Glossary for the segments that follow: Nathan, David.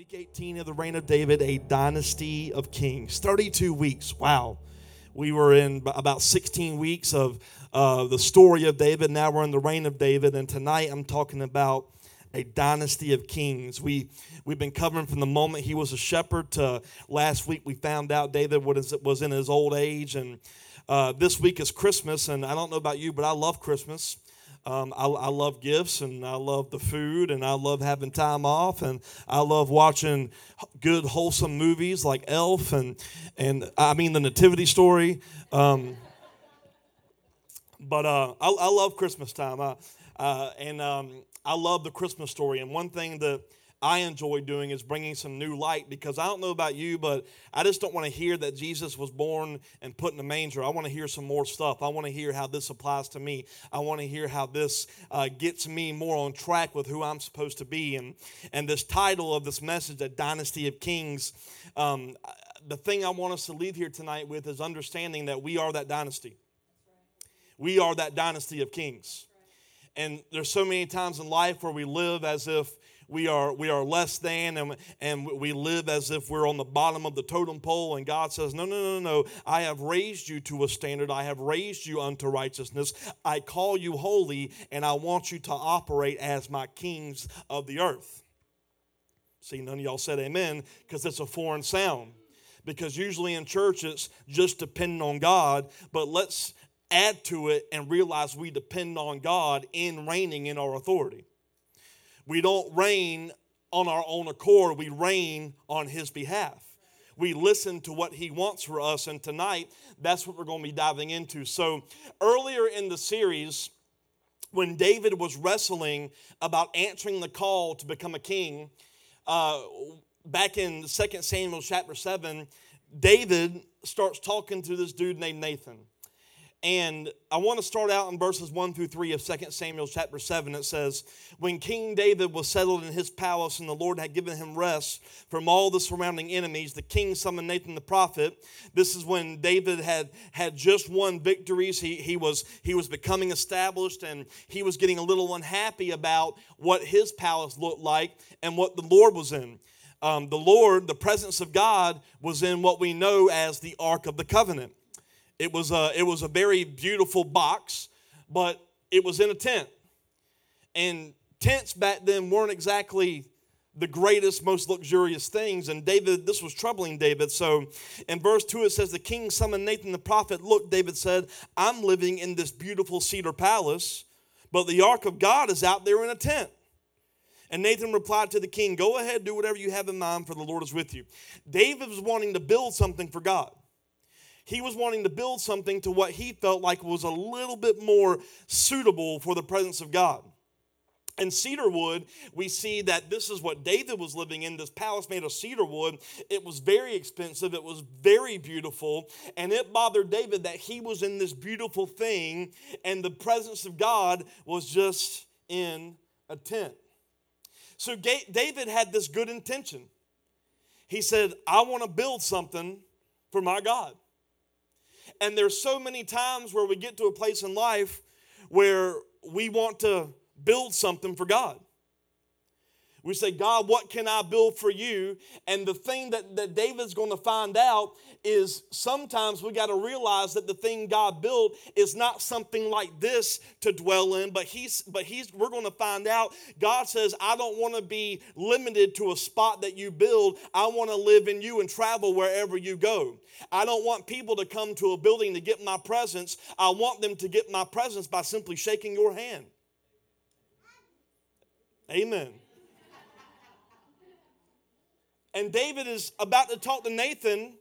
Week 18 of the reign of David, a dynasty of kings. 32 weeks. Wow. We were in about 16 weeks of the story of David. Now we're in the reign of David. And tonight I'm talking about a dynasty of kings. We've been covering from the moment he was a shepherd to last week we found out David was in his old age. And this week is Christmas. And I don't know about you, but I love Christmas. I love gifts, and I love the food, and I love having time off, and I love watching good, wholesome movies like Elf and The Nativity Story. I love Christmas time, I love the Christmas story. And one thing that I enjoy doing is bringing some new light, because I don't know about you, but I just don't want to hear that Jesus was born and put in a manger. I want to hear some more stuff. I want to hear how this applies to me. I want to hear how this gets me more on track with who I'm supposed to be. And this title of this message, A Dynasty of Kings, the thing I want us to leave here tonight with is understanding that we are that dynasty. We are that dynasty of kings. And there's so many times in life where we live as if we are less than, and we live as if we're on the bottom of the totem pole, and God says, no, I have raised you to a standard. I have raised you unto righteousness. I call you holy, and I want you to operate as my kings of the earth. See, none of y'all said amen, because it's a foreign sound. Because usually in church it's just depending on God, but let's add to it and realize we depend on God in reigning in our authority. We don't reign on our own accord. We reign on his behalf. We listen to what he wants for us. And tonight, that's what we're going to be diving into. So earlier in the series, when David was wrestling about answering the call to become a king, back in 2 Samuel chapter 7, David starts talking to this dude named Nathan. And I want to start out in verses 1 through 3 of 2 Samuel chapter 7. It says, when King David was settled in his palace and the Lord had given him rest from all the surrounding enemies, the king summoned Nathan the prophet. This is when David had just won victories. He was becoming established, and he was getting a little unhappy about what his palace looked like and what the Lord was in. The presence of God was in what we know as the Ark of the Covenant. It was a very beautiful box, but it was in a tent. And tents back then weren't exactly the greatest, most luxurious things. And David, this was troubling David. So in verse 2 it says, the king summoned Nathan the prophet. Look, David said, I'm living in this beautiful cedar palace, but the ark of God is out there in a tent. And Nathan replied to the king, go ahead, do whatever you have in mind, for the Lord is with you. David was wanting to build something for God. He was wanting to build something to what he felt like was a little bit more suitable for the presence of God. And cedar wood, we see that this is what David was living in, this palace made of cedar wood. It was very expensive. It was very beautiful. And it bothered David that he was in this beautiful thing, and the presence of God was just in a tent. So David had this good intention. He said, I want to build something for my God. And there's so many times where we get to a place in life where we want to build something for God. We say, God, what can I build for you? And the thing that David's going to find out is sometimes we got to realize that the thing God built is not something like this to dwell in, but we're going to find out. God says, I don't want to be limited to a spot that you build. I want to live in you and travel wherever you go. I don't want people to come to a building to get my presence. I want them to get my presence by simply shaking your hand. Amen. And David is about to talk to Nathan,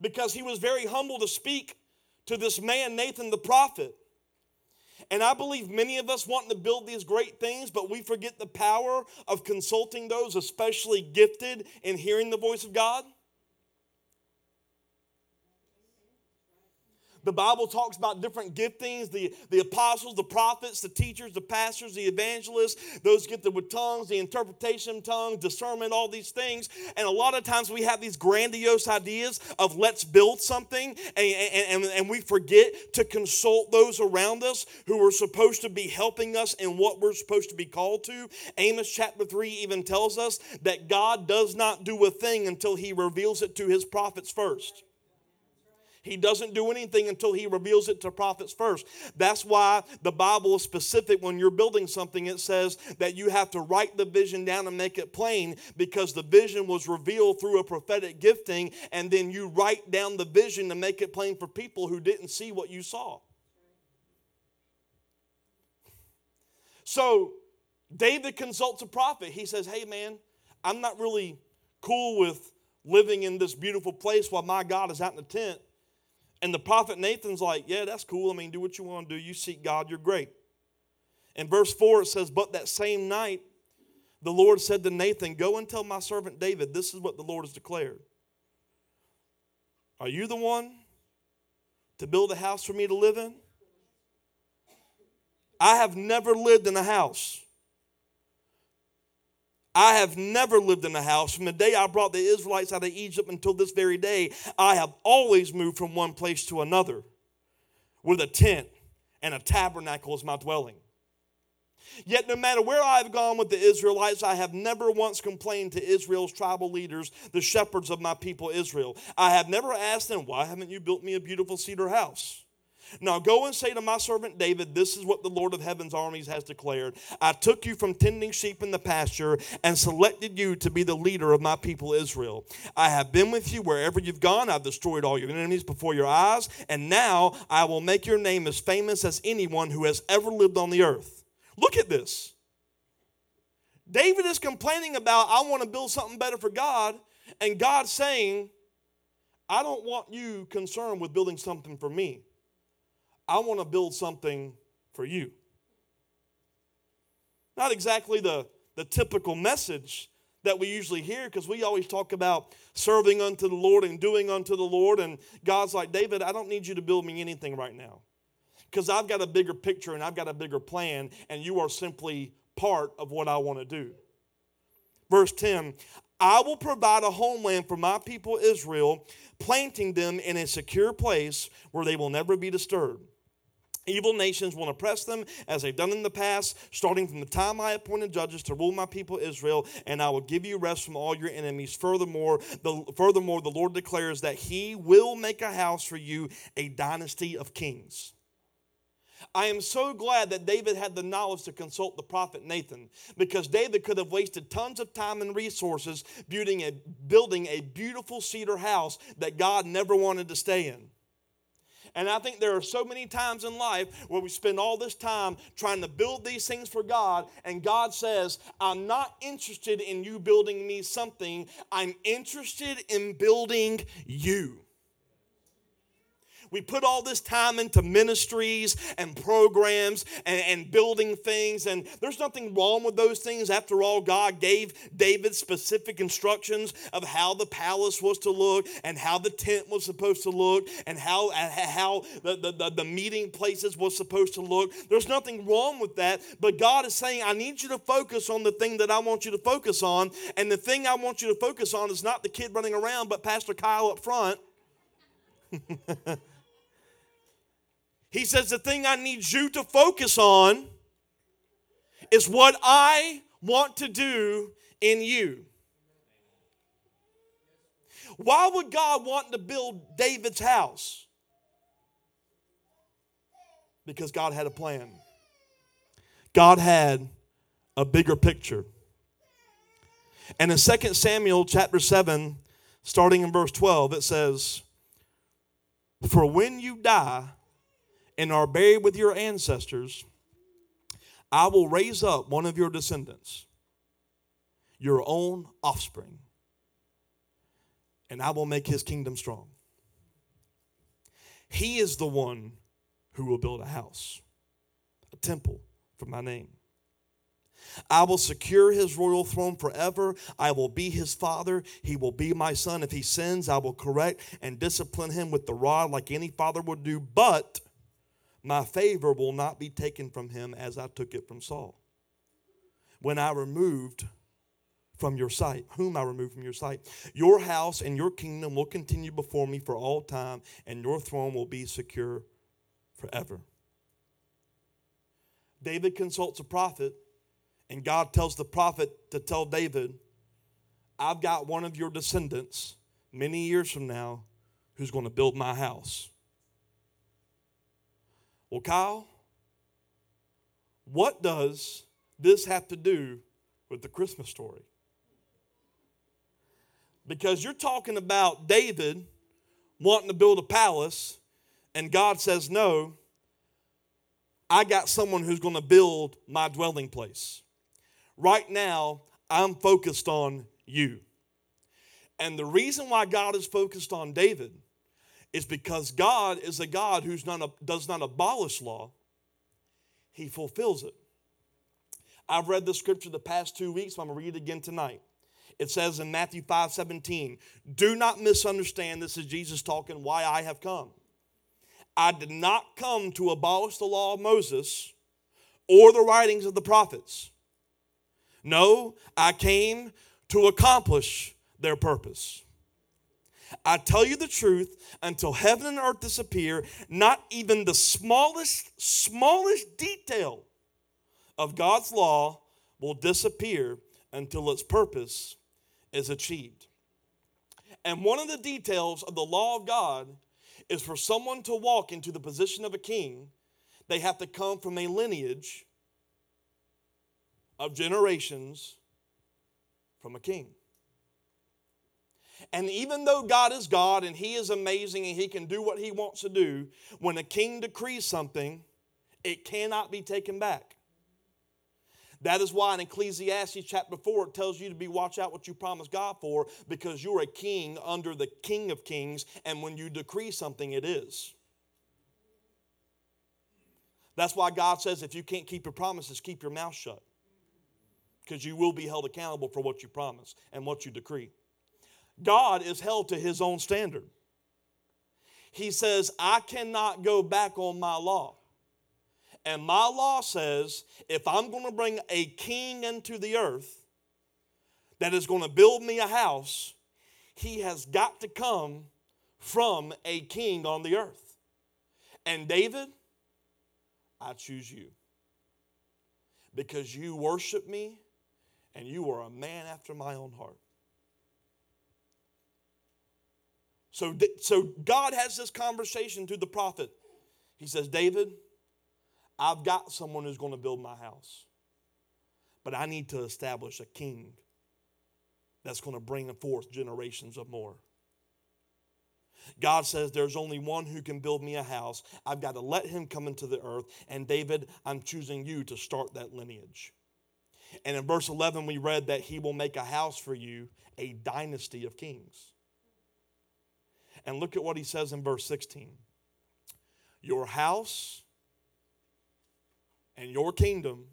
because he was very humble to speak to this man, Nathan the prophet. And I believe many of us want to build these great things, but we forget the power of consulting those especially gifted in hearing the voice of God. The Bible talks about different giftings, the apostles, the prophets, the teachers, the pastors, the evangelists, those gifted with tongues, the interpretation of tongues, discernment, all these things. And a lot of times we have these grandiose ideas of let's build something, and we forget to consult those around us who are supposed to be helping us in what we're supposed to be called to. Amos chapter 3 even tells us that God does not do a thing until he reveals it to his prophets first. He doesn't do anything until he reveals it to prophets first. That's why the Bible is specific. When you're building something, it says that you have to write the vision down and make it plain, because the vision was revealed through a prophetic gifting, and then you write down the vision to make it plain for people who didn't see what you saw. So David consults a prophet. He says, hey man, I'm not really cool with living in this beautiful place while my God is out in the tent. And the prophet Nathan's like, yeah, that's cool. I mean, do what you want to do. You seek God, you're great. In verse 4, it says, but that same night, the Lord said to Nathan, go and tell my servant David, this is what the Lord has declared. Are you the one to build a house for me to live in? I have never lived in a house. I have never lived in a house. From the day I brought the Israelites out of Egypt until this very day, I have always moved from one place to another with a tent and a tabernacle as my dwelling. Yet no matter where I've gone with the Israelites, I have never once complained to Israel's tribal leaders, the shepherds of my people Israel. I have never asked them, why haven't you built me a beautiful cedar house? Now go and say to my servant David, this is what the Lord of heaven's armies has declared. I took you from tending sheep in the pasture and selected you to be the leader of my people Israel. I have been with you wherever you've gone. I've destroyed all your enemies before your eyes. And now I will make your name as famous as anyone who has ever lived on the earth. Look at this. David is complaining about, I want to build something better for God. And God's saying, I don't want you concerned with building something for me. I want to build something for you. Not exactly the typical message that we usually hear, because we always talk about serving unto the Lord and doing unto the Lord. And God's like, David, I don't need you to build me anything right now, because I've got a bigger picture and I've got a bigger plan, and you are simply part of what I want to do. Verse 10, I will provide a homeland for my people Israel, planting them in a secure place where they will never be disturbed. Evil nations will oppress them as they've done in the past, starting from the time I appointed judges to rule my people Israel, and I will give you rest from all your enemies. Furthermore, the Lord declares that he will make a house for you, a dynasty of kings. I am so glad that David had the knowledge to consult the prophet Nathan, because David could have wasted tons of time and resources building a beautiful cedar house that God never wanted to stay in. And I think there are so many times in life where we spend all this time trying to build these things for God, and God says, I'm not interested in you building me something. I'm interested in building you. We put all this time into ministries and programs and building things, and there's nothing wrong with those things. After all, God gave David specific instructions of how the palace was to look and how the tent was supposed to look and how the meeting places was supposed to look. There's nothing wrong with that, but God is saying, I need you to focus on the thing that I want you to focus on, and the thing I want you to focus on is not the kid running around, but Pastor Kyle up front. He says, the thing I need you to focus on is what I want to do in you. Why would God want to build David's house? Because God had a plan. God had a bigger picture. And in 2 Samuel chapter 7, starting in verse 12, it says, for when you die and are buried with your ancestors, I will raise up one of your descendants, your own offspring, and I will make his kingdom strong. He is the one who will build a house, a temple for my name. I will secure his royal throne forever. I will be his father. He will be my son. If he sins, I will correct and discipline him with the rod like any father would do. But my favor will not be taken from him as I took it from Saul. When I removed from your sight, whom I removed from your sight, your house and your kingdom will continue before me for all time, and your throne will be secure forever. David consults a prophet, and God tells the prophet to tell David, I've got one of your descendants many years from now who's going to build my house. Well, Kyle, what does this have to do with the Christmas story? Because you're talking about David wanting to build a palace, and God says, no, I got someone who's going to build my dwelling place. Right now, I'm focused on you. And the reason why God is focused on David is because God is a God who does not abolish law. He fulfills it. I've read the scripture the past 2 weeks, so I'm going to read it again tonight. It says in Matthew 5:17, do not misunderstand, this is Jesus talking, why I have come. I did not come to abolish the law of Moses or the writings of the prophets. No, I came to accomplish their purpose. I tell you the truth, until heaven and earth disappear, not even the smallest detail of God's law will disappear until its purpose is achieved. And one of the details of the law of God is for someone to walk into the position of a king, they have to come from a lineage of generations from a king. And even though God is God and he is amazing and he can do what he wants to do, when a king decrees something, it cannot be taken back. That is why in Ecclesiastes chapter 4, it tells you to watch out what you promised God for, because you're a king under the King of Kings, and when you decree something, it is. That's why God says if you can't keep your promises, keep your mouth shut, because you will be held accountable for what you promise and what you decree. God is held to his own standard. He says, I cannot go back on my law. And my law says, if I'm going to bring a king into the earth that is going to build me a house, he has got to come from a king on the earth. And David, I choose you, because you worship me, and you are a man after my own heart. So God has this conversation to the prophet. He says, David, I've got someone who's going to build my house, but I need to establish a king that's going to bring forth generations of more. God says there's only one who can build me a house. I've got to let him come into the earth. And David, I'm choosing you to start that lineage. And in verse 11, we read that he will make a house for you, a dynasty of kings. And look at what he says in verse 16. Your house and your kingdom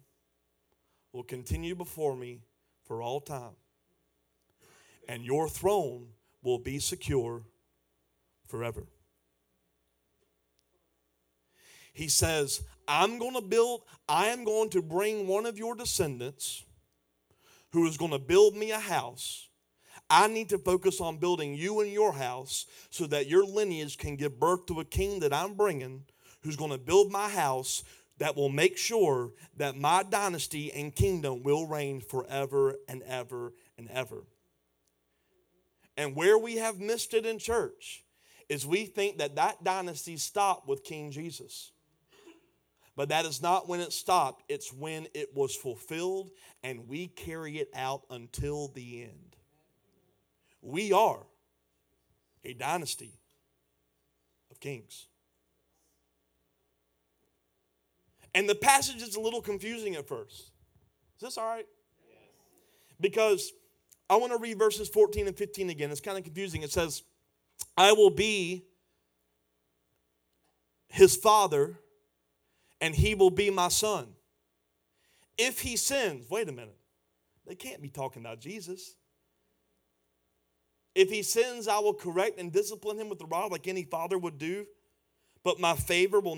will continue before me for all time, and your throne will be secure forever. He says, I am going to bring one of your descendants who is going to build me a house. I need to focus on building you and your house so that your lineage can give birth to a king that I'm bringing who's going to build my house that will make sure that my dynasty and kingdom will reign forever and ever and ever. And where we have missed it in church is we think that dynasty stopped with King Jesus. But that is not when it stopped. It's when it was fulfilled, and we carry it out until the end. We are a dynasty of kings. And the passage is a little confusing at first. Is this all right? Yes. Because I want to read verses 14 and 15 again. It's kind of confusing. It says, I will be his father, and he will be my son. if he sins. Wait a minute. They can't be talking about Jesus. If he sins, I will correct and discipline him with the rod like any father would do. But my favor will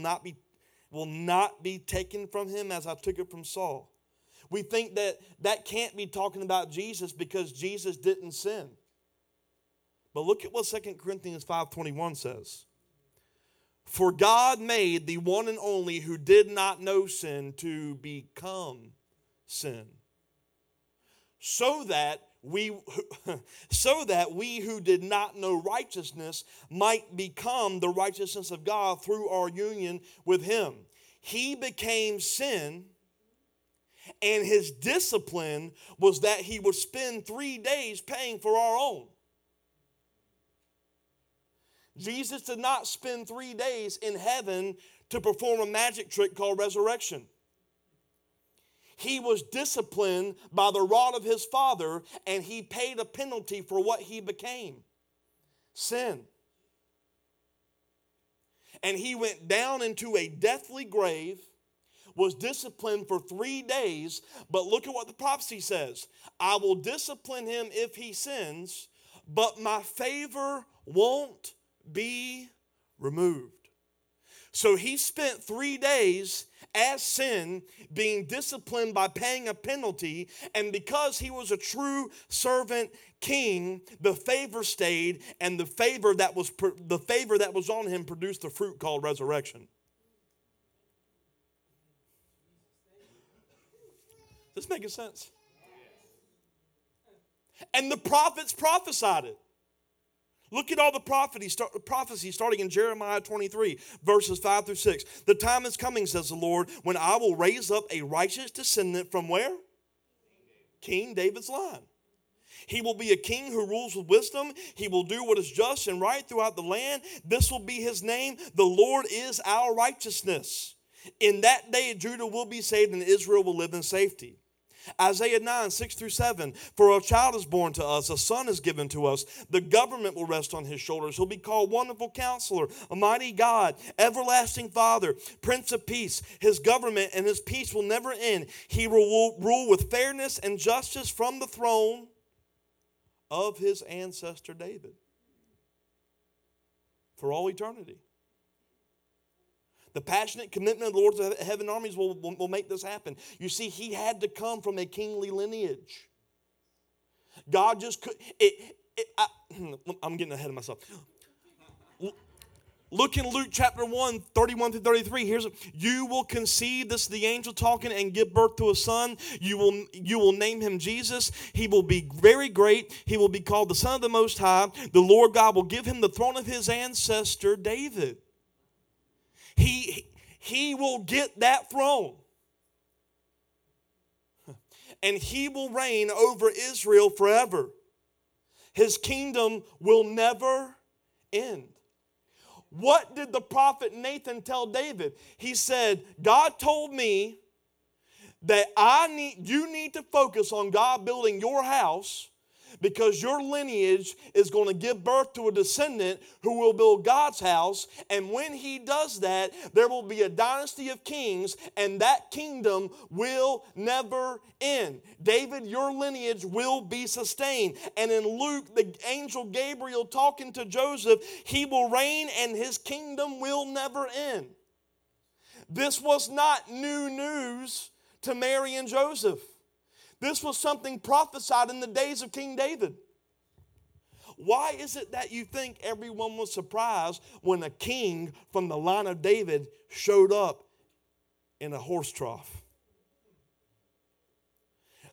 not be taken from him as I took it from Saul. We think that can't be talking about Jesus because Jesus didn't sin. But look at what 2 Corinthians 5:21 says. For God made the one and only who did not know sin to become sin, so that we who did not know righteousness might become the righteousness of God through our union with him. He became sin, and his discipline was that he would spend 3 days paying for our own. Jesus did not spend 3 days in heaven to perform a magic trick called resurrection. He was disciplined by the rod of his father, and he paid a penalty for what he became, sin. And he went down into a deathly grave, was disciplined for 3 days, but look at what the prophecy says. I will discipline him if he sins, but my favor won't be removed. So he spent 3 days as sin being disciplined by paying a penalty, and because he was a true servant king, the favor stayed, and the favor that was on him produced the fruit called resurrection. Is this making sense? And the prophets prophesied it. Look at all the prophecies starting in Jeremiah 23, verses 5 through 6. The time is coming, says the Lord, when I will raise up a righteous descendant from where? King David's line. He will be a king who rules with wisdom. He will do what is just and right throughout the land. This will be his name. The Lord is our righteousness. In that day, Judah will be saved and Israel will live in safety. Isaiah 9, 6 through 7, for a child is born to us, a son is given to us. The government will rest on his shoulders. He'll be called Wonderful Counselor, a Mighty God, Everlasting Father, Prince of Peace. His government and his peace will never end. He will rule with fairness and justice from the throne of his ancestor David for all eternity. The passionate commitment of the Lord of heaven armies will make this happen. You see, he had to come from a kingly lineage. God just could. I'm getting ahead of myself. Look in Luke chapter 1, 31 through 33. You will conceive, this is the angel talking, and give birth to a son. You will name him Jesus. He will be very great. He will be called the Son of the Most High. The Lord God will give him the throne of his ancestor David. He will get that throne. And he will reign over Israel forever. His kingdom will never end. What did the prophet Nathan tell David? He said, God told me that you need to focus on God building your house, because your lineage is going to give birth to a descendant who will build God's house. And when he does that, there will be a dynasty of kings, and that kingdom will never end. David, your lineage will be sustained. And in Luke, the angel Gabriel talking to Joseph, he will reign and his kingdom will never end. This was not new news to Mary and Joseph. This was something prophesied in the days of King David. Why is it that you think everyone was surprised when a king from the line of David showed up in a horse trough?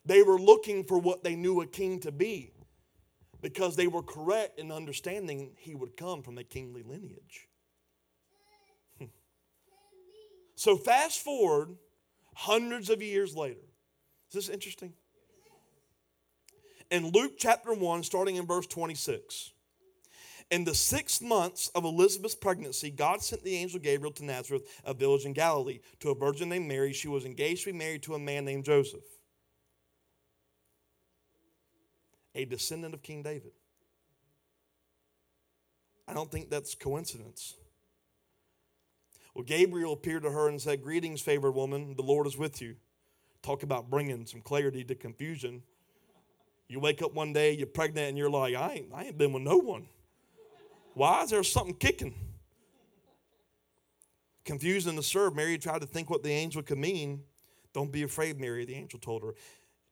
They were looking for what they knew a king to be, because they were correct in understanding he would come from a kingly lineage. So fast forward hundreds of years later. Is this interesting? In Luke chapter 1, starting in verse 26. In the 6 months of Elizabeth's pregnancy, God sent the angel Gabriel to Nazareth, a village in Galilee, to a virgin named Mary. She was engaged to be married to a man named Joseph, a descendant of King David. I don't think that's coincidence. Well, Gabriel appeared to her and said, Greetings, favored woman, the Lord is with you. Talk about bringing some clarity to confusion. You wake up one day, you're pregnant, and you're like, I ain't been with no one. Why is there something kicking? Confusing to serve. Mary tried to think what the angel could mean. Don't be afraid, Mary, the angel told her.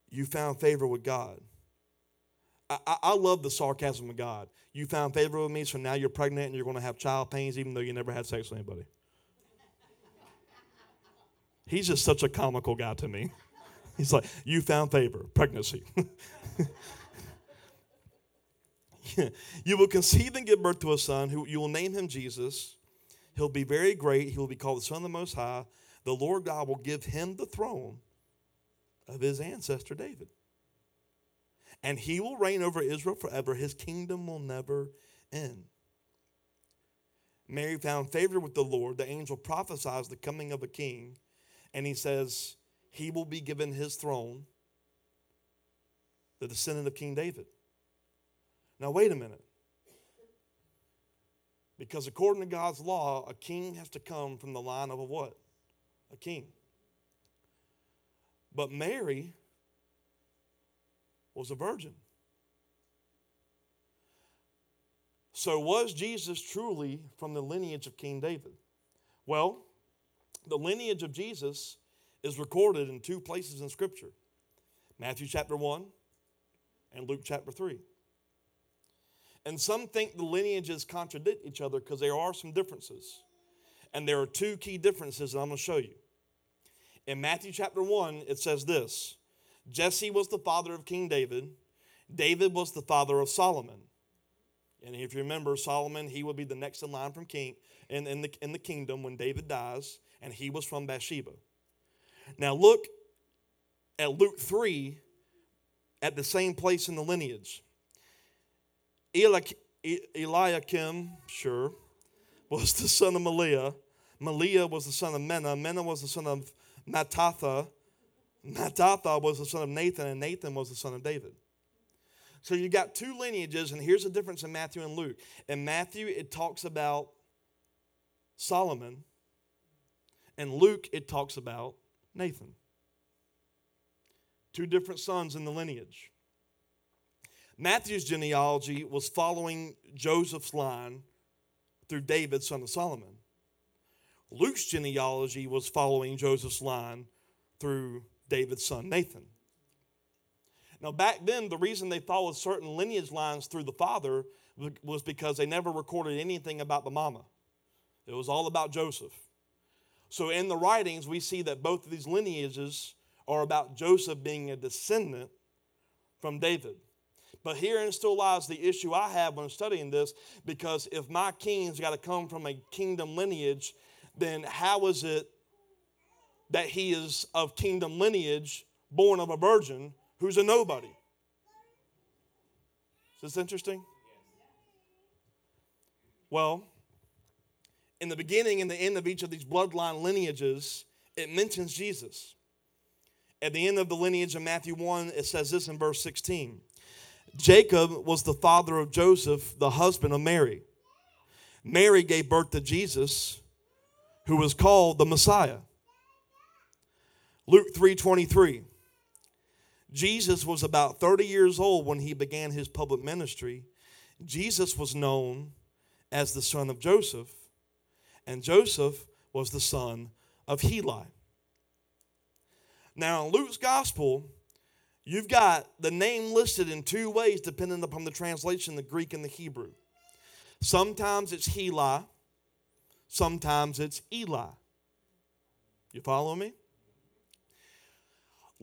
You found favor with God. I love the sarcasm of God. You found favor with me, so now you're pregnant and you're going to have child pains even though you never had sex with anybody. He's just such a comical guy to me. He's like, you found favor, pregnancy. You will conceive and give birth to a son who you will name him Jesus. He'll be very great. He will be called the Son of the Most High. The Lord God will give him the throne of his ancestor David. And he will reign over Israel forever. His kingdom will never end. Mary found favor with the Lord. The angel prophesies the coming of a king. And he says, he will be given his throne, the descendant of King David. Now, wait a minute. Because according to God's law, a king has to come from the line of a what? A king. But Mary was a virgin. So was Jesus truly from the lineage of King David? Well, the lineage of Jesus is recorded in two places in Scripture. Matthew chapter 1 and Luke chapter 3. And some think the lineages contradict each other because there are some differences. And there are two key differences that I'm going to show you. In Matthew chapter 1, it says this. Jesse was the father of King David. David was the father of Solomon. And if you remember, Solomon, he would be the next in line from king in the kingdom when David dies, and he was from Bathsheba. Now look at Luke 3 at the same place in the lineage. Eliakim, sure, was the son of Maliah. Maliah was the son of Menah. Menah was the son of Mattatha. Mattatha was the son of Nathan, and Nathan was the son of David. So you got two lineages, and here's the difference in Matthew and Luke. In Matthew, it talks about Solomon. In Luke, it talks about Nathan. Two different sons in the lineage. Matthew's genealogy was following Joseph's line through David, son of Solomon. Luke's genealogy was following Joseph's line through David's son Nathan. Now back then, the reason they followed certain lineage lines through the father was because they never recorded anything about the mama. It was all about Joseph. So in the writings, we see that both of these lineages are about Joseph being a descendant from David. But herein still lies the issue I have when studying this, because if my king's got to come from a kingdom lineage, then how is it that he is of kingdom lineage, born of a virgin, who's a nobody? Is this interesting? Well, in the beginning and the end of each of these bloodline lineages, it mentions Jesus. At the end of the lineage in Matthew 1, it says this in verse 16. Jacob was the father of Joseph, the husband of Mary. Mary gave birth to Jesus, who was called the Messiah. Luke 3:23. Jesus was about 30 years old when he began his public ministry. Jesus was known as the son of Joseph, and Joseph was the son of Heli. Now, in Luke's gospel, you've got the name listed in two ways depending upon the translation, the Greek and the Hebrew. Sometimes it's Heli, sometimes it's Eli. You follow me?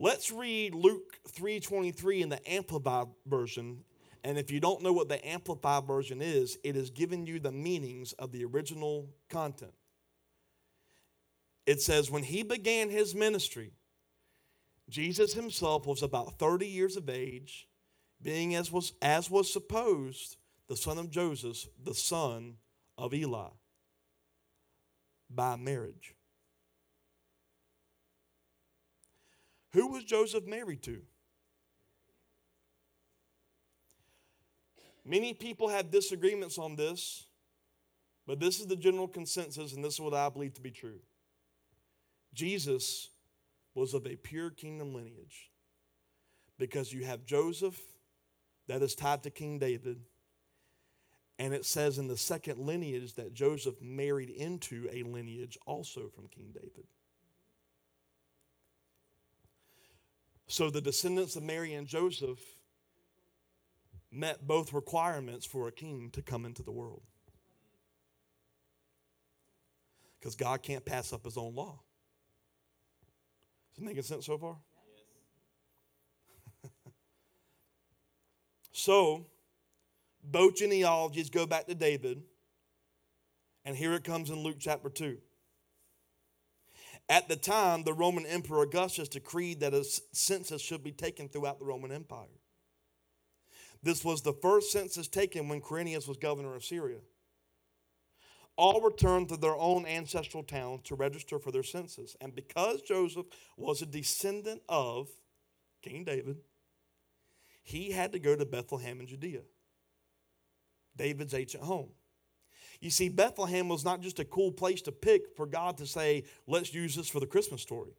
Let's read Luke 3:23 in the Amplified Version. And if you don't know what the Amplified Version is, it is giving you the meanings of the original content. It says, when he began his ministry, Jesus himself was about 30 years of age, being as was supposed, the son of Joseph, the son of Eli, by marriage. Who was Joseph married to? Many people have disagreements on this, but this is the general consensus, and this is what I believe to be true. Jesus was of a pure kingdom lineage. Because you have Joseph, that is tied to King David. And it says in the second lineage that Joseph married into a lineage also from King David. So the descendants of Mary and Joseph met both requirements for a king to come into the world. Because God can't pass up his own law. Is it making sense so far? Yes. So, both genealogies go back to David. And here it comes in Luke chapter 2. At the time, the Roman Emperor Augustus decreed that a census should be taken throughout the Roman Empire. This was the first census taken when Quirinius was governor of Syria. All returned to their own ancestral towns to register for their census. And because Joseph was a descendant of King David, he had to go to Bethlehem in Judea, David's ancient home. You see, Bethlehem was not just a cool place to pick for God to say, let's use this for the Christmas story.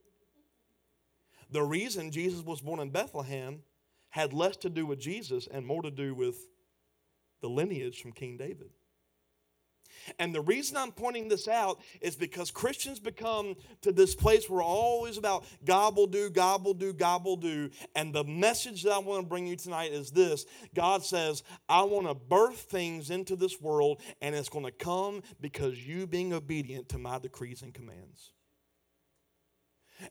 The reason Jesus was born in Bethlehem had less to do with Jesus and more to do with the lineage from King David. And the reason I'm pointing this out is because Christians become to this place where we're always about God will do, God will do, God will do. And the message that I want to bring you tonight is this. God says, I want to birth things into this world, and it's going to come because you being obedient to my decrees and commands.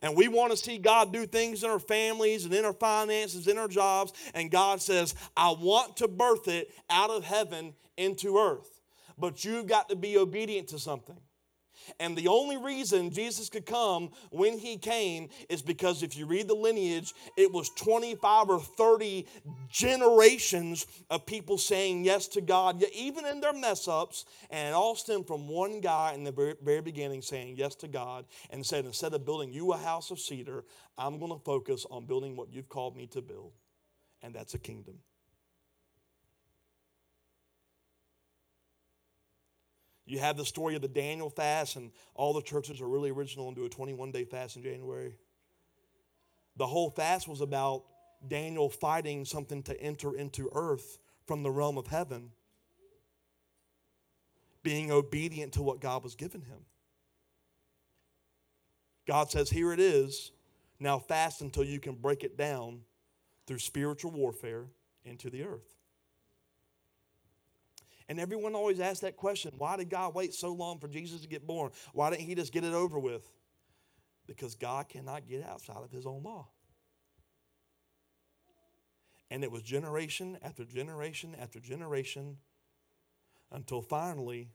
And we want to see God do things in our families and in our finances, in our jobs. And God says, I want to birth it out of heaven into earth. But you've got to be obedient to something. And the only reason Jesus could come when he came is because if you read the lineage, it was 25 or 30 generations of people saying yes to God, yet even in their mess-ups, and it all stemmed from one guy in the very beginning saying yes to God and said, instead of building you a house of cedar, I'm going to focus on building what you've called me to build, and that's a kingdom. You have the story of the Daniel fast, and all the churches are really original and do a 21-day fast in January. The whole fast was about Daniel fighting something to enter into earth from the realm of heaven, being obedient to what God was giving him. God says, here it is. Now fast until you can break it down through spiritual warfare into the earth. And everyone always asks that question, why did God wait so long for Jesus to get born? Why didn't he just get it over with? Because God cannot get outside of his own law. And it was generation after generation after generation until finally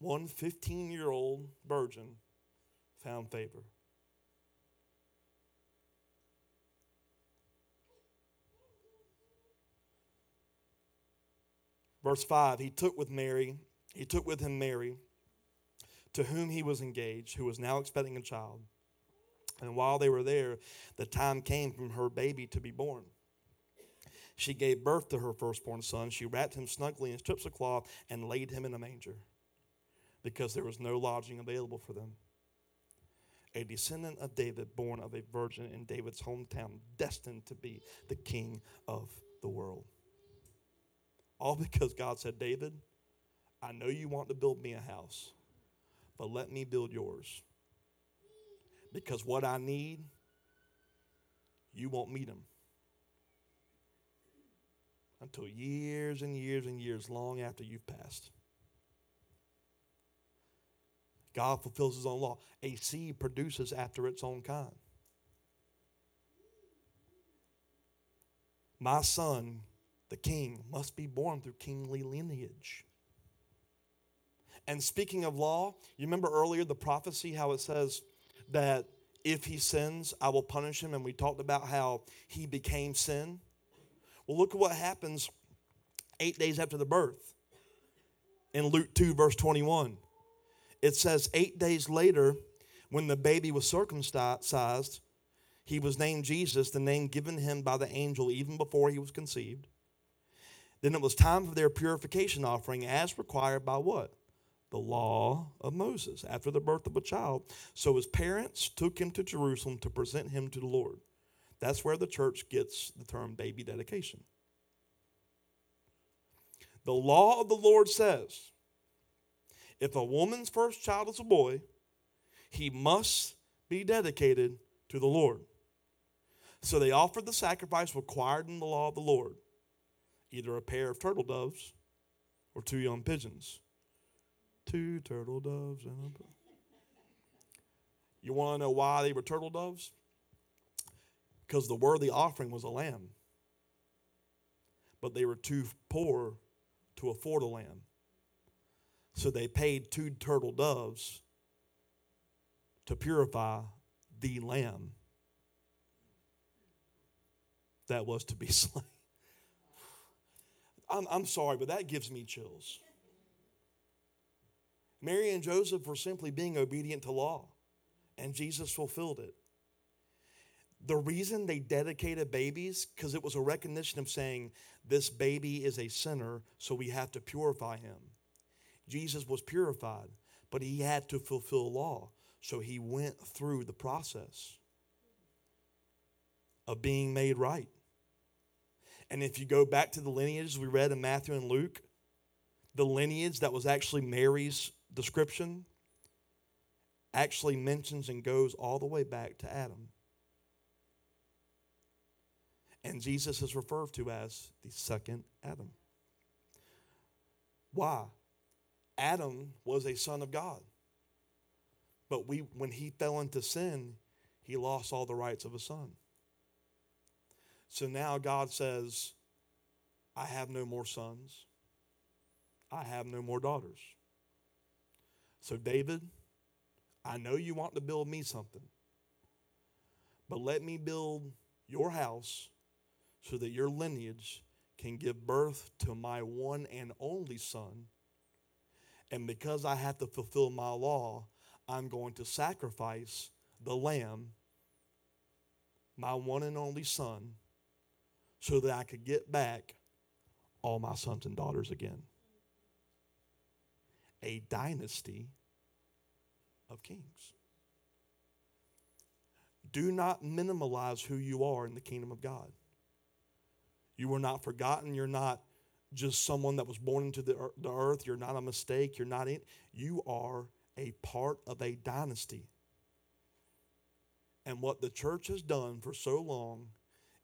one 15-year-old virgin found favor. Verse 5, he took with him Mary, to whom he was engaged, who was now expecting a child. And while they were there, the time came for her baby to be born. She gave birth to her firstborn son. She wrapped him snugly in strips of cloth and laid him in a manger because there was no lodging available for them. A descendant of David, born of a virgin in David's hometown, destined to be the king of the world. All because God said, David, I know you want to build me a house, but let me build yours. Because what I need, you won't meet him. Until years and years and years long after you've passed. God fulfills his own law. A seed produces after its own kind. My son, the king, must be born through kingly lineage. And speaking of law, you remember earlier the prophecy, how it says that if he sins, I will punish him. And we talked about how he became sin. Well, look at what happens 8 days after the birth. In Luke 2, verse 21, it says, 8 days later, when the baby was circumcised, he was named Jesus, the name given him by the angel even before he was conceived. Then it was time for their purification offering as required by what? the law of Moses after the birth of a child. So his parents took him to Jerusalem to present him to the Lord. That's where the church gets the term baby dedication. The law of the Lord says, if a woman's first child is a boy, he must be dedicated to the Lord. So they offered the sacrifice required in the law of the Lord, either a pair of turtle doves or two young pigeons. Two turtle doves and a pigeon. You want to know why they were turtle doves? Because the worthy offering was a lamb. But they were too poor to afford a lamb. So they paid two turtle doves to purify the lamb that was to be slain. I'm sorry, but that gives me chills. Mary and Joseph were simply being obedient to law, and Jesus fulfilled it. The reason they dedicated babies, because it was a recognition of saying, this baby is a sinner, so we have to purify him. Jesus was purified, but he had to fulfill law, so he went through the process of being made right. And if you go back to the lineages we read in Matthew and Luke, the lineage that was actually Mary's description actually mentions and goes all the way back to Adam. And Jesus is referred to as the second Adam. Why? Adam was a son of God. But when he fell into sin, he lost all the rights of a son. So now God says, I have no more sons. I have no more daughters. So David, I know you want to build me something, but let me build your house so that your lineage can give birth to my one and only son. And because I have to fulfill my law, I'm going to sacrifice the lamb, my one and only son, so that I could get back all my sons and daughters again. A dynasty of kings. Do not minimize who you are in the kingdom of God. You were not forgotten. You're not just someone that was born into the earth. You're not a mistake. You're not in. You are a part of a dynasty. And what the church has done for so long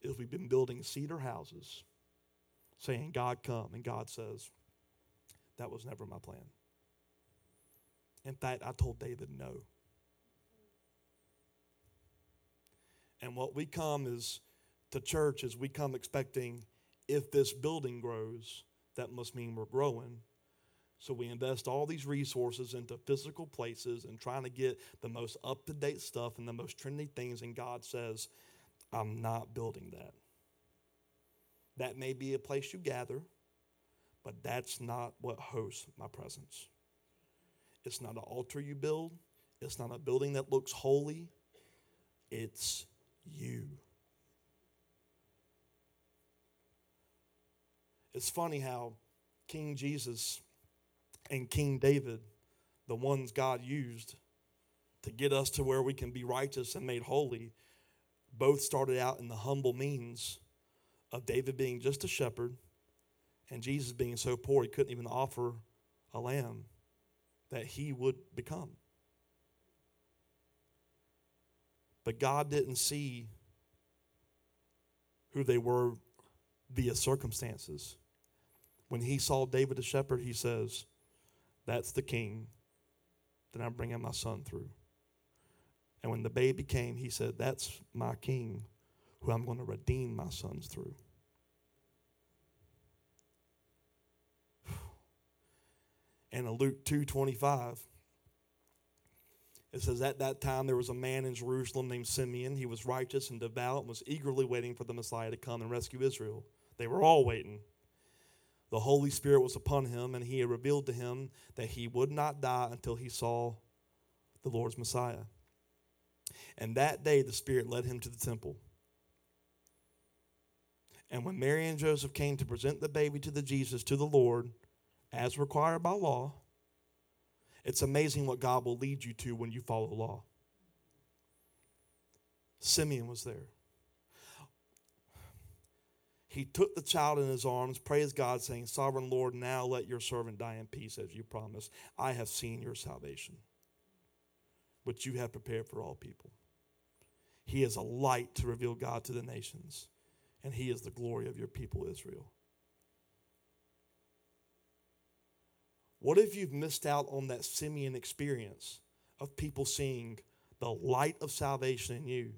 is we've been building cedar houses, saying, God come. And God says, that was never my plan. In fact, I told David no. And what we come is to church is we come expecting, if this building grows, that must mean we're growing. So we invest all these resources into physical places and trying to get the most up-to-date stuff and the most trendy things. And God says, I'm not building that. That may be a place you gather, but that's not what hosts my presence. It's not an altar you build. It's not a building that looks holy. It's you. It's funny how King Jesus and King David, the ones God used to get us to where we can be righteous and made holy, both started out in the humble means of David being just a shepherd and Jesus being so poor he couldn't even offer a lamb that he would become. But God didn't see who they were via circumstances. When he saw David the shepherd, he says, that's the king that I'm bringing my son through. And when the baby came, he said, that's my king who I'm going to redeem my sons through. And in Luke 2:25, it says, at that time there was a man in Jerusalem named Simeon. He was righteous and devout and was eagerly waiting for the Messiah to come and rescue Israel. They were all waiting. The Holy Spirit was upon him, and he had revealed to him that he would not die until he saw the Lord's Messiah. And that day the Spirit led him to the temple. And when Mary and Joseph came to present the baby to the Lord, as required by law, It's amazing what God will lead you to when you follow the law. Simeon was there. He took the child in his arms, praised God, saying, Sovereign Lord, now let your servant die in peace as you promised. I have seen your salvation, which you have prepared for all people. He is a light to reveal God to the nations, and he is the glory of your people, Israel. What if you've missed out on that Simeon experience of people seeing the light of salvation in you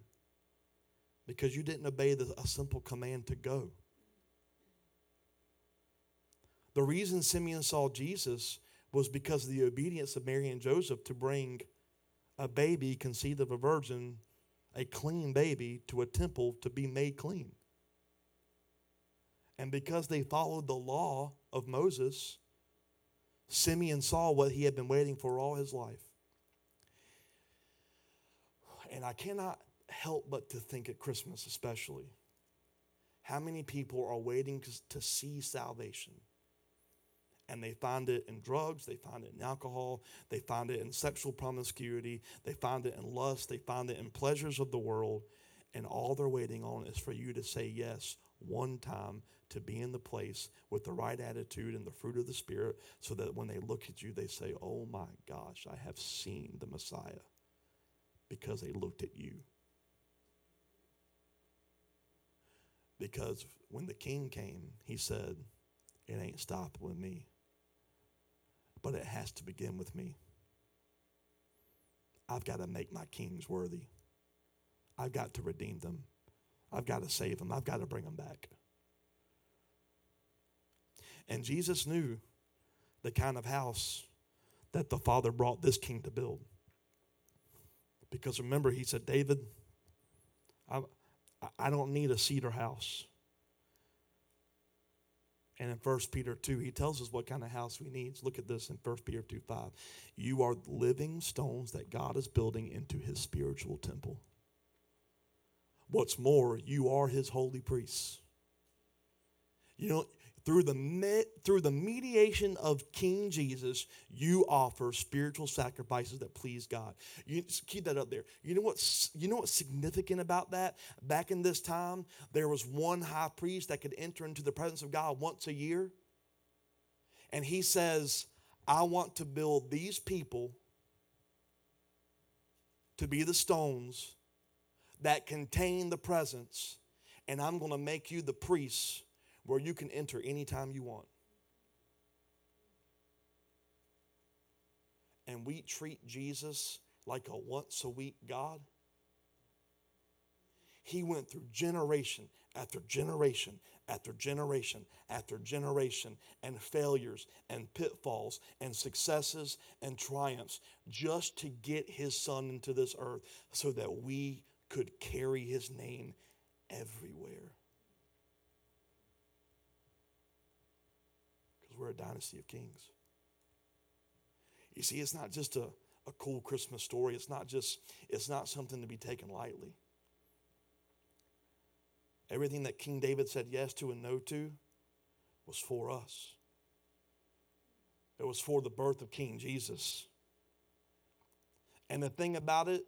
because you didn't obey a simple command to go? The reason Simeon saw Jesus was because of the obedience of Mary and Joseph to bring a baby conceived of a virgin, a clean baby, to a temple to be made clean. And because they followed the law of Moses, Simeon saw what he had been waiting for all his life. And I cannot help but to think at Christmas especially, how many people are waiting to see salvation? And they find it in drugs, they find it in alcohol, they find it in sexual promiscuity, they find it in lust, they find it in pleasures of the world, and all they're waiting on is for you to say yes one time, to be in the place with the right attitude and the fruit of the Spirit, so that when they look at you, they say, oh my gosh, I have seen the Messiah, because they looked at you. Because when the king came, he said, it ain't stopped with me, but it has to begin with me. I've got to make my kings worthy. I've got to redeem them. I've got to save them. I've got to bring them back. And Jesus knew the kind of house that the Father brought this king to build. Because remember, he said, David, I don't need a cedar house. And in 1 Peter 2, he tells us what kind of house we need. Look at this in 1 Peter 2:5. You are living stones that God is building into his spiritual temple. What's more, you are his holy priests. You know, through the mediation of King Jesus, you offer spiritual sacrifices that please God. You just keep that up there. You know what's significant about that? Back in this time, there was one high priest that could enter into the presence of God once a year. And he says, I want to build these people to be the stones that contain the presence, and I'm going to make you the priests where you can enter anytime you want. And we treat Jesus like a once-a-week God. He went through generation after generation after generation after generation, and failures and pitfalls and successes and triumphs, just to get his son into this earth so that we could carry his name everywhere. Because we're a dynasty of kings. You see, it's not just a cool Christmas story. It's not something to be taken lightly. Everything that King David said yes to and no to was for us. It was for the birth of King Jesus. And the thing about it,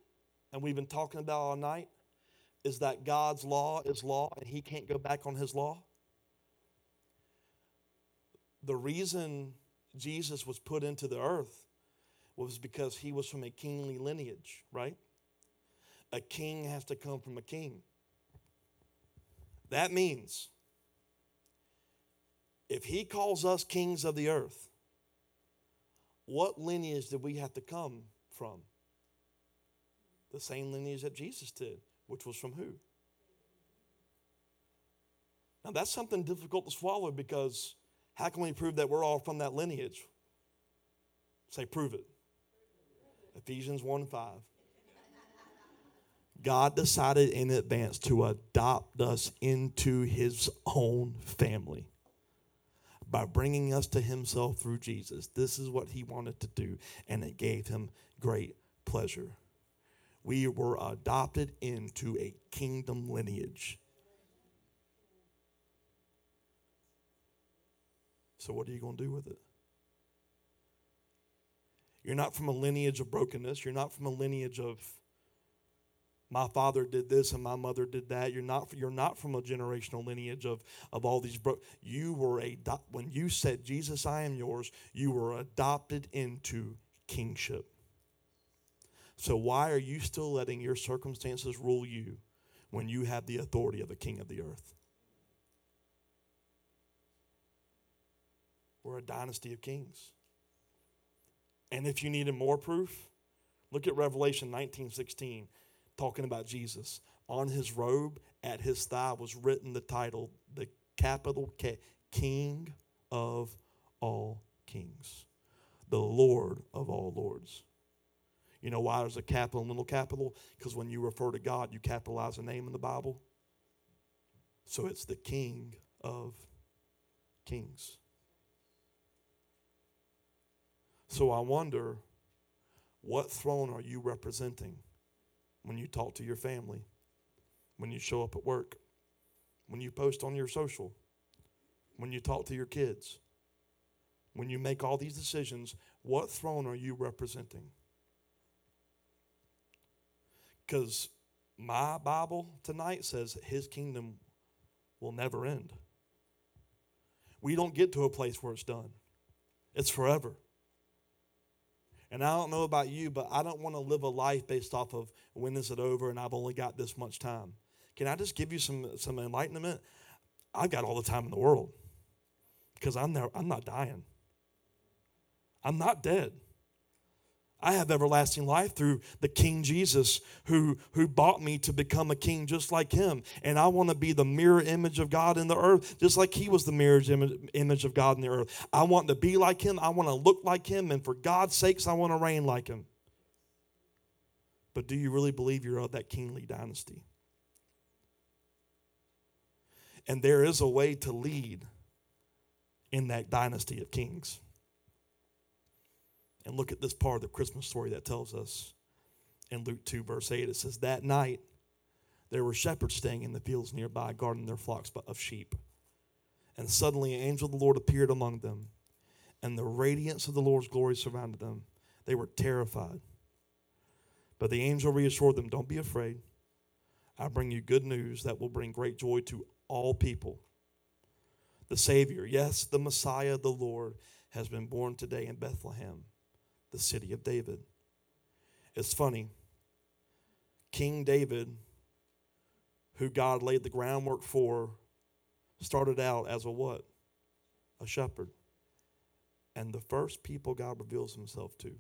and we've been talking about all night, is that God's law is law and he can't go back on his law. The reason Jesus was put into the earth was because he was from a kingly lineage, right? A king has to come from a king. That means if he calls us kings of the earth, what lineage did we have to come from? The same lineage that Jesus did, which was from who? Now that's something difficult to swallow, because how can we prove that we're all from that lineage? Say, prove it. Ephesians 1:5. God decided in advance to adopt us into his own family by bringing us to himself through Jesus. This is what he wanted to do, and it gave him great pleasure. We were adopted into a kingdom lineage. So what are you going to do with it? You're not from a lineage of brokenness. You're not from a lineage of my father did this and my mother did that. You're not from a generational lineage of all these. You were when you said, Jesus, I am yours, you were adopted into kingship. So why are you still letting your circumstances rule you when you have the authority of the King of the earth? We're a dynasty of kings. And if you needed more proof, look at Revelation 19:16, talking about Jesus. On his robe, at his thigh, was written the title, the capital K, King of all kings, the Lord of all lords. You know why there's a capital and little capital? Because when you refer to God, you capitalize a name in the Bible. So it's the King of Kings. So I wonder, what throne are you representing when you talk to your family, when you show up at work, when you post on your social, when you talk to your kids, when you make all these decisions? What throne are you representing? Because my Bible tonight says his kingdom will never end. We don't get to a place where it's done. It's forever. And I don't know about you, but I don't want to live a life based off of when is it over and I've only got this much time. Can I just give you some enlightenment? I've got all the time in the world because I'm not dying. I'm not dead. I have everlasting life through the King Jesus who bought me to become a king just like him. And I want to be the mirror image of God in the earth, just like he was the mirror image of God in the earth. I want to be like him. I want to look like him. And for God's sakes, I want to reign like him. But do you really believe you're of that kingly dynasty? And there is a way to lead in that dynasty of kings. And look at this part of the Christmas story that tells us in Luke 2, verse 8. It says, that night there were shepherds staying in the fields nearby, guarding their flocks of sheep. And suddenly an angel of the Lord appeared among them, and the radiance of the Lord's glory surrounded them. They were terrified. But the angel reassured them, don't be afraid. I bring you good news that will bring great joy to all people. The Savior, yes, the Messiah, the Lord, has been born today in Bethlehem, the city of David. It's funny. King David, who God laid the groundwork for, started out as a what? A shepherd. And the first people God reveals himself to,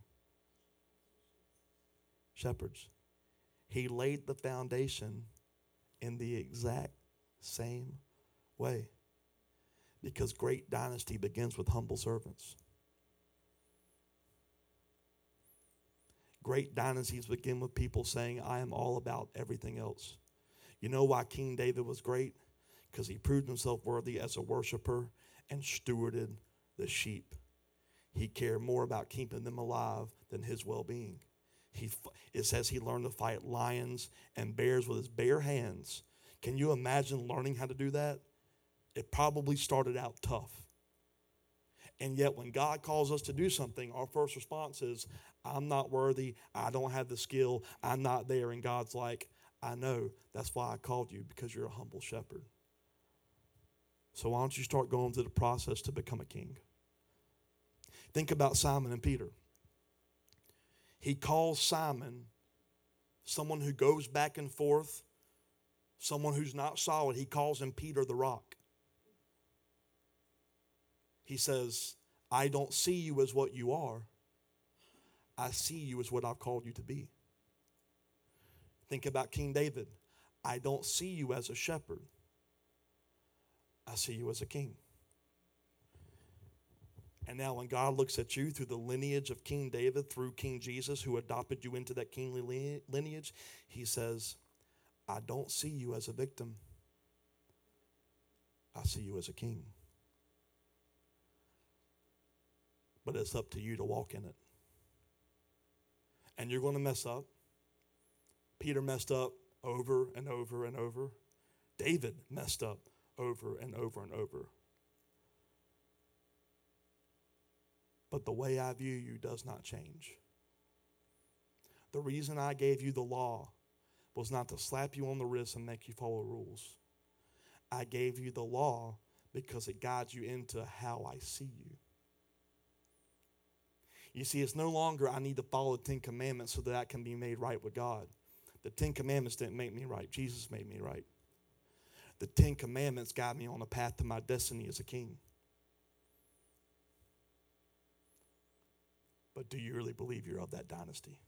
shepherds. He laid the foundation in the exact same way, because great dynasty begins with humble servants. Great dynasties begin with people saying, I am all about everything else. You know why King David was great? Because he proved himself worthy as a worshiper and stewarded the sheep. He cared more about keeping them alive than his well-being. It says he learned to fight lions and bears with his bare hands. Can you imagine learning how to do that? It probably started out tough. And yet when God calls us to do something, our first response is, I'm not worthy, I don't have the skill, I'm not there. And God's like, I know, that's why I called you, because you're a humble shepherd. So why don't you start going through the process to become a king? Think about Simon and Peter. He calls Simon, someone who goes back and forth, someone who's not solid. He calls him Peter the Rock. He says, I don't see you as what you are. I see you as what I've called you to be. Think about King David. I don't see you as a shepherd. I see you as a king. And now when God looks at you through the lineage of King David, through King Jesus, who adopted you into that kingly lineage, he says, I don't see you as a victim. I see you as a king. But it's up to you to walk in it. And you're going to mess up. Peter messed up over and over and over. David messed up over and over and over. but the way I view you does not change. The reason I gave you the law was not to slap you on the wrist and make you follow rules. I gave you the law because it guides you into how I see you. You see, it's no longer I need to follow the Ten Commandments so that I can be made right with God. The Ten Commandments didn't make me right. Jesus made me right. The Ten Commandments guide me on the path to my destiny as a king. But do you really believe you're of that dynasty?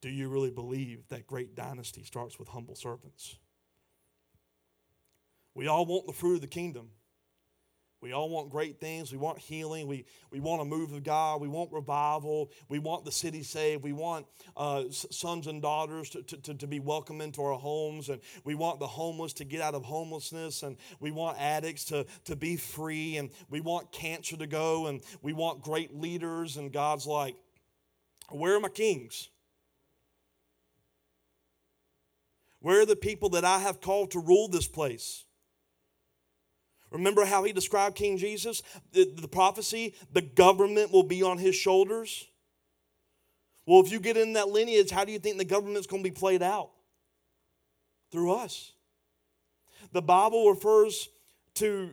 Do you really believe that great dynasty starts with humble servants? We all want the fruit of the kingdom. We all want great things. We want healing. We want a move of God. We want revival. We want the city saved. We want sons and daughters to be welcomed into our homes. And we want the homeless to get out of homelessness. And we want addicts to be free. And we want cancer to go. And we want great leaders. And God's like, where are my kings? Where are the people that I have called to rule this place? Remember how he described King Jesus? The prophecy, the government will be on his shoulders. Well, if you get in that lineage, how do you think the government's going to be played out? Through us. The Bible refers to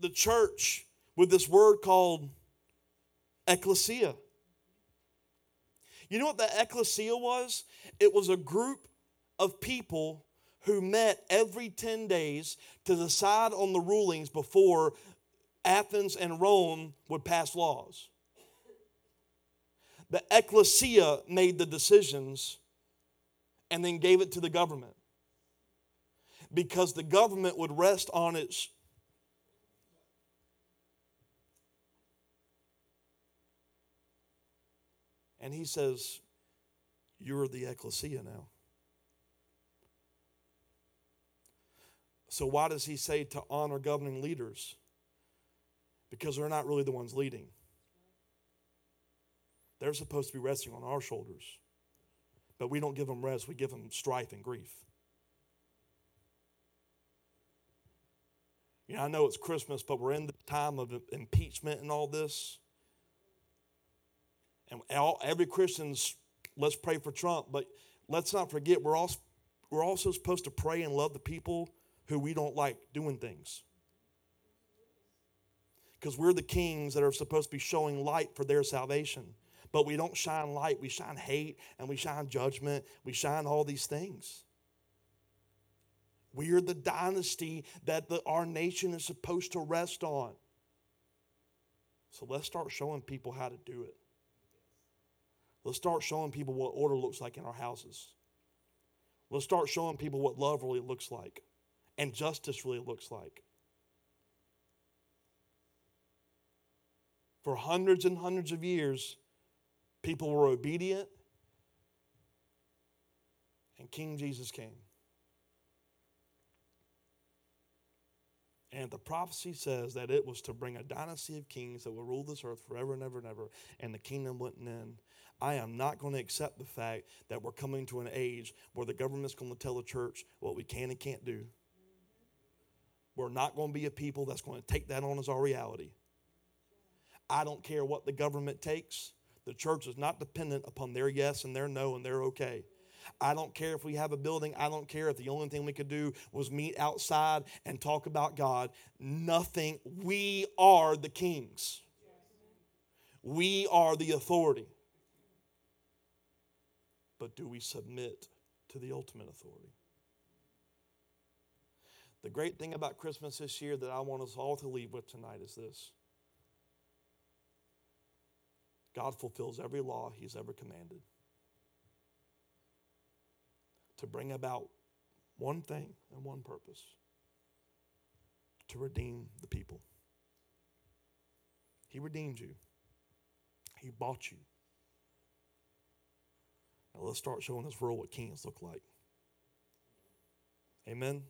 the church with this word called ecclesia. You know what the ecclesia was? It was a group of people who met every 10 days to decide on the rulings before Athens and Rome would pass laws. The ecclesia made the decisions and then gave it to the government, because the government would rest on its... And he says, you're the ecclesia now. So why does he say to honor governing leaders? Because they're not really the ones leading. They're supposed to be resting on our shoulders. But we don't give them rest. We give them strife and grief. You know, I know it's Christmas, but we're in the time of impeachment and all this. And every Christian's, let's pray for Trump. But let's not forget, we're also supposed to pray and love the people who we don't like doing things. Because we're the kings that are supposed to be showing light for their salvation. But we don't shine light. We shine hate and we shine judgment. We shine all these things. We are the dynasty that our nation is supposed to rest on. So let's start showing people how to do it. Let's start showing people what order looks like in our houses. Let's start showing people what love really looks like. And justice really looks like. For hundreds and hundreds of years, people were obedient, and King Jesus came. And the prophecy says that it was to bring a dynasty of kings that will rule this earth forever and ever and ever, and the kingdom wouldn't end. I am not going to accept the fact that we're coming to an age where the government's going to tell the church what we can and can't do. We're not going to be a people that's going to take that on as our reality. I don't care what the government takes. The church is not dependent upon their yes and their no and their okay. I don't care if we have a building. I don't care if the only thing we could do was meet outside and talk about God. Nothing. We are the kings. We are the authority. But do we submit to the ultimate authority? The great thing about Christmas this year that I want us all to leave with tonight is this. God fulfills every law he's ever commanded to bring about one thing and one purpose: to redeem the people. He redeemed you. He bought you. Now let's start showing this world what kings look like. Amen.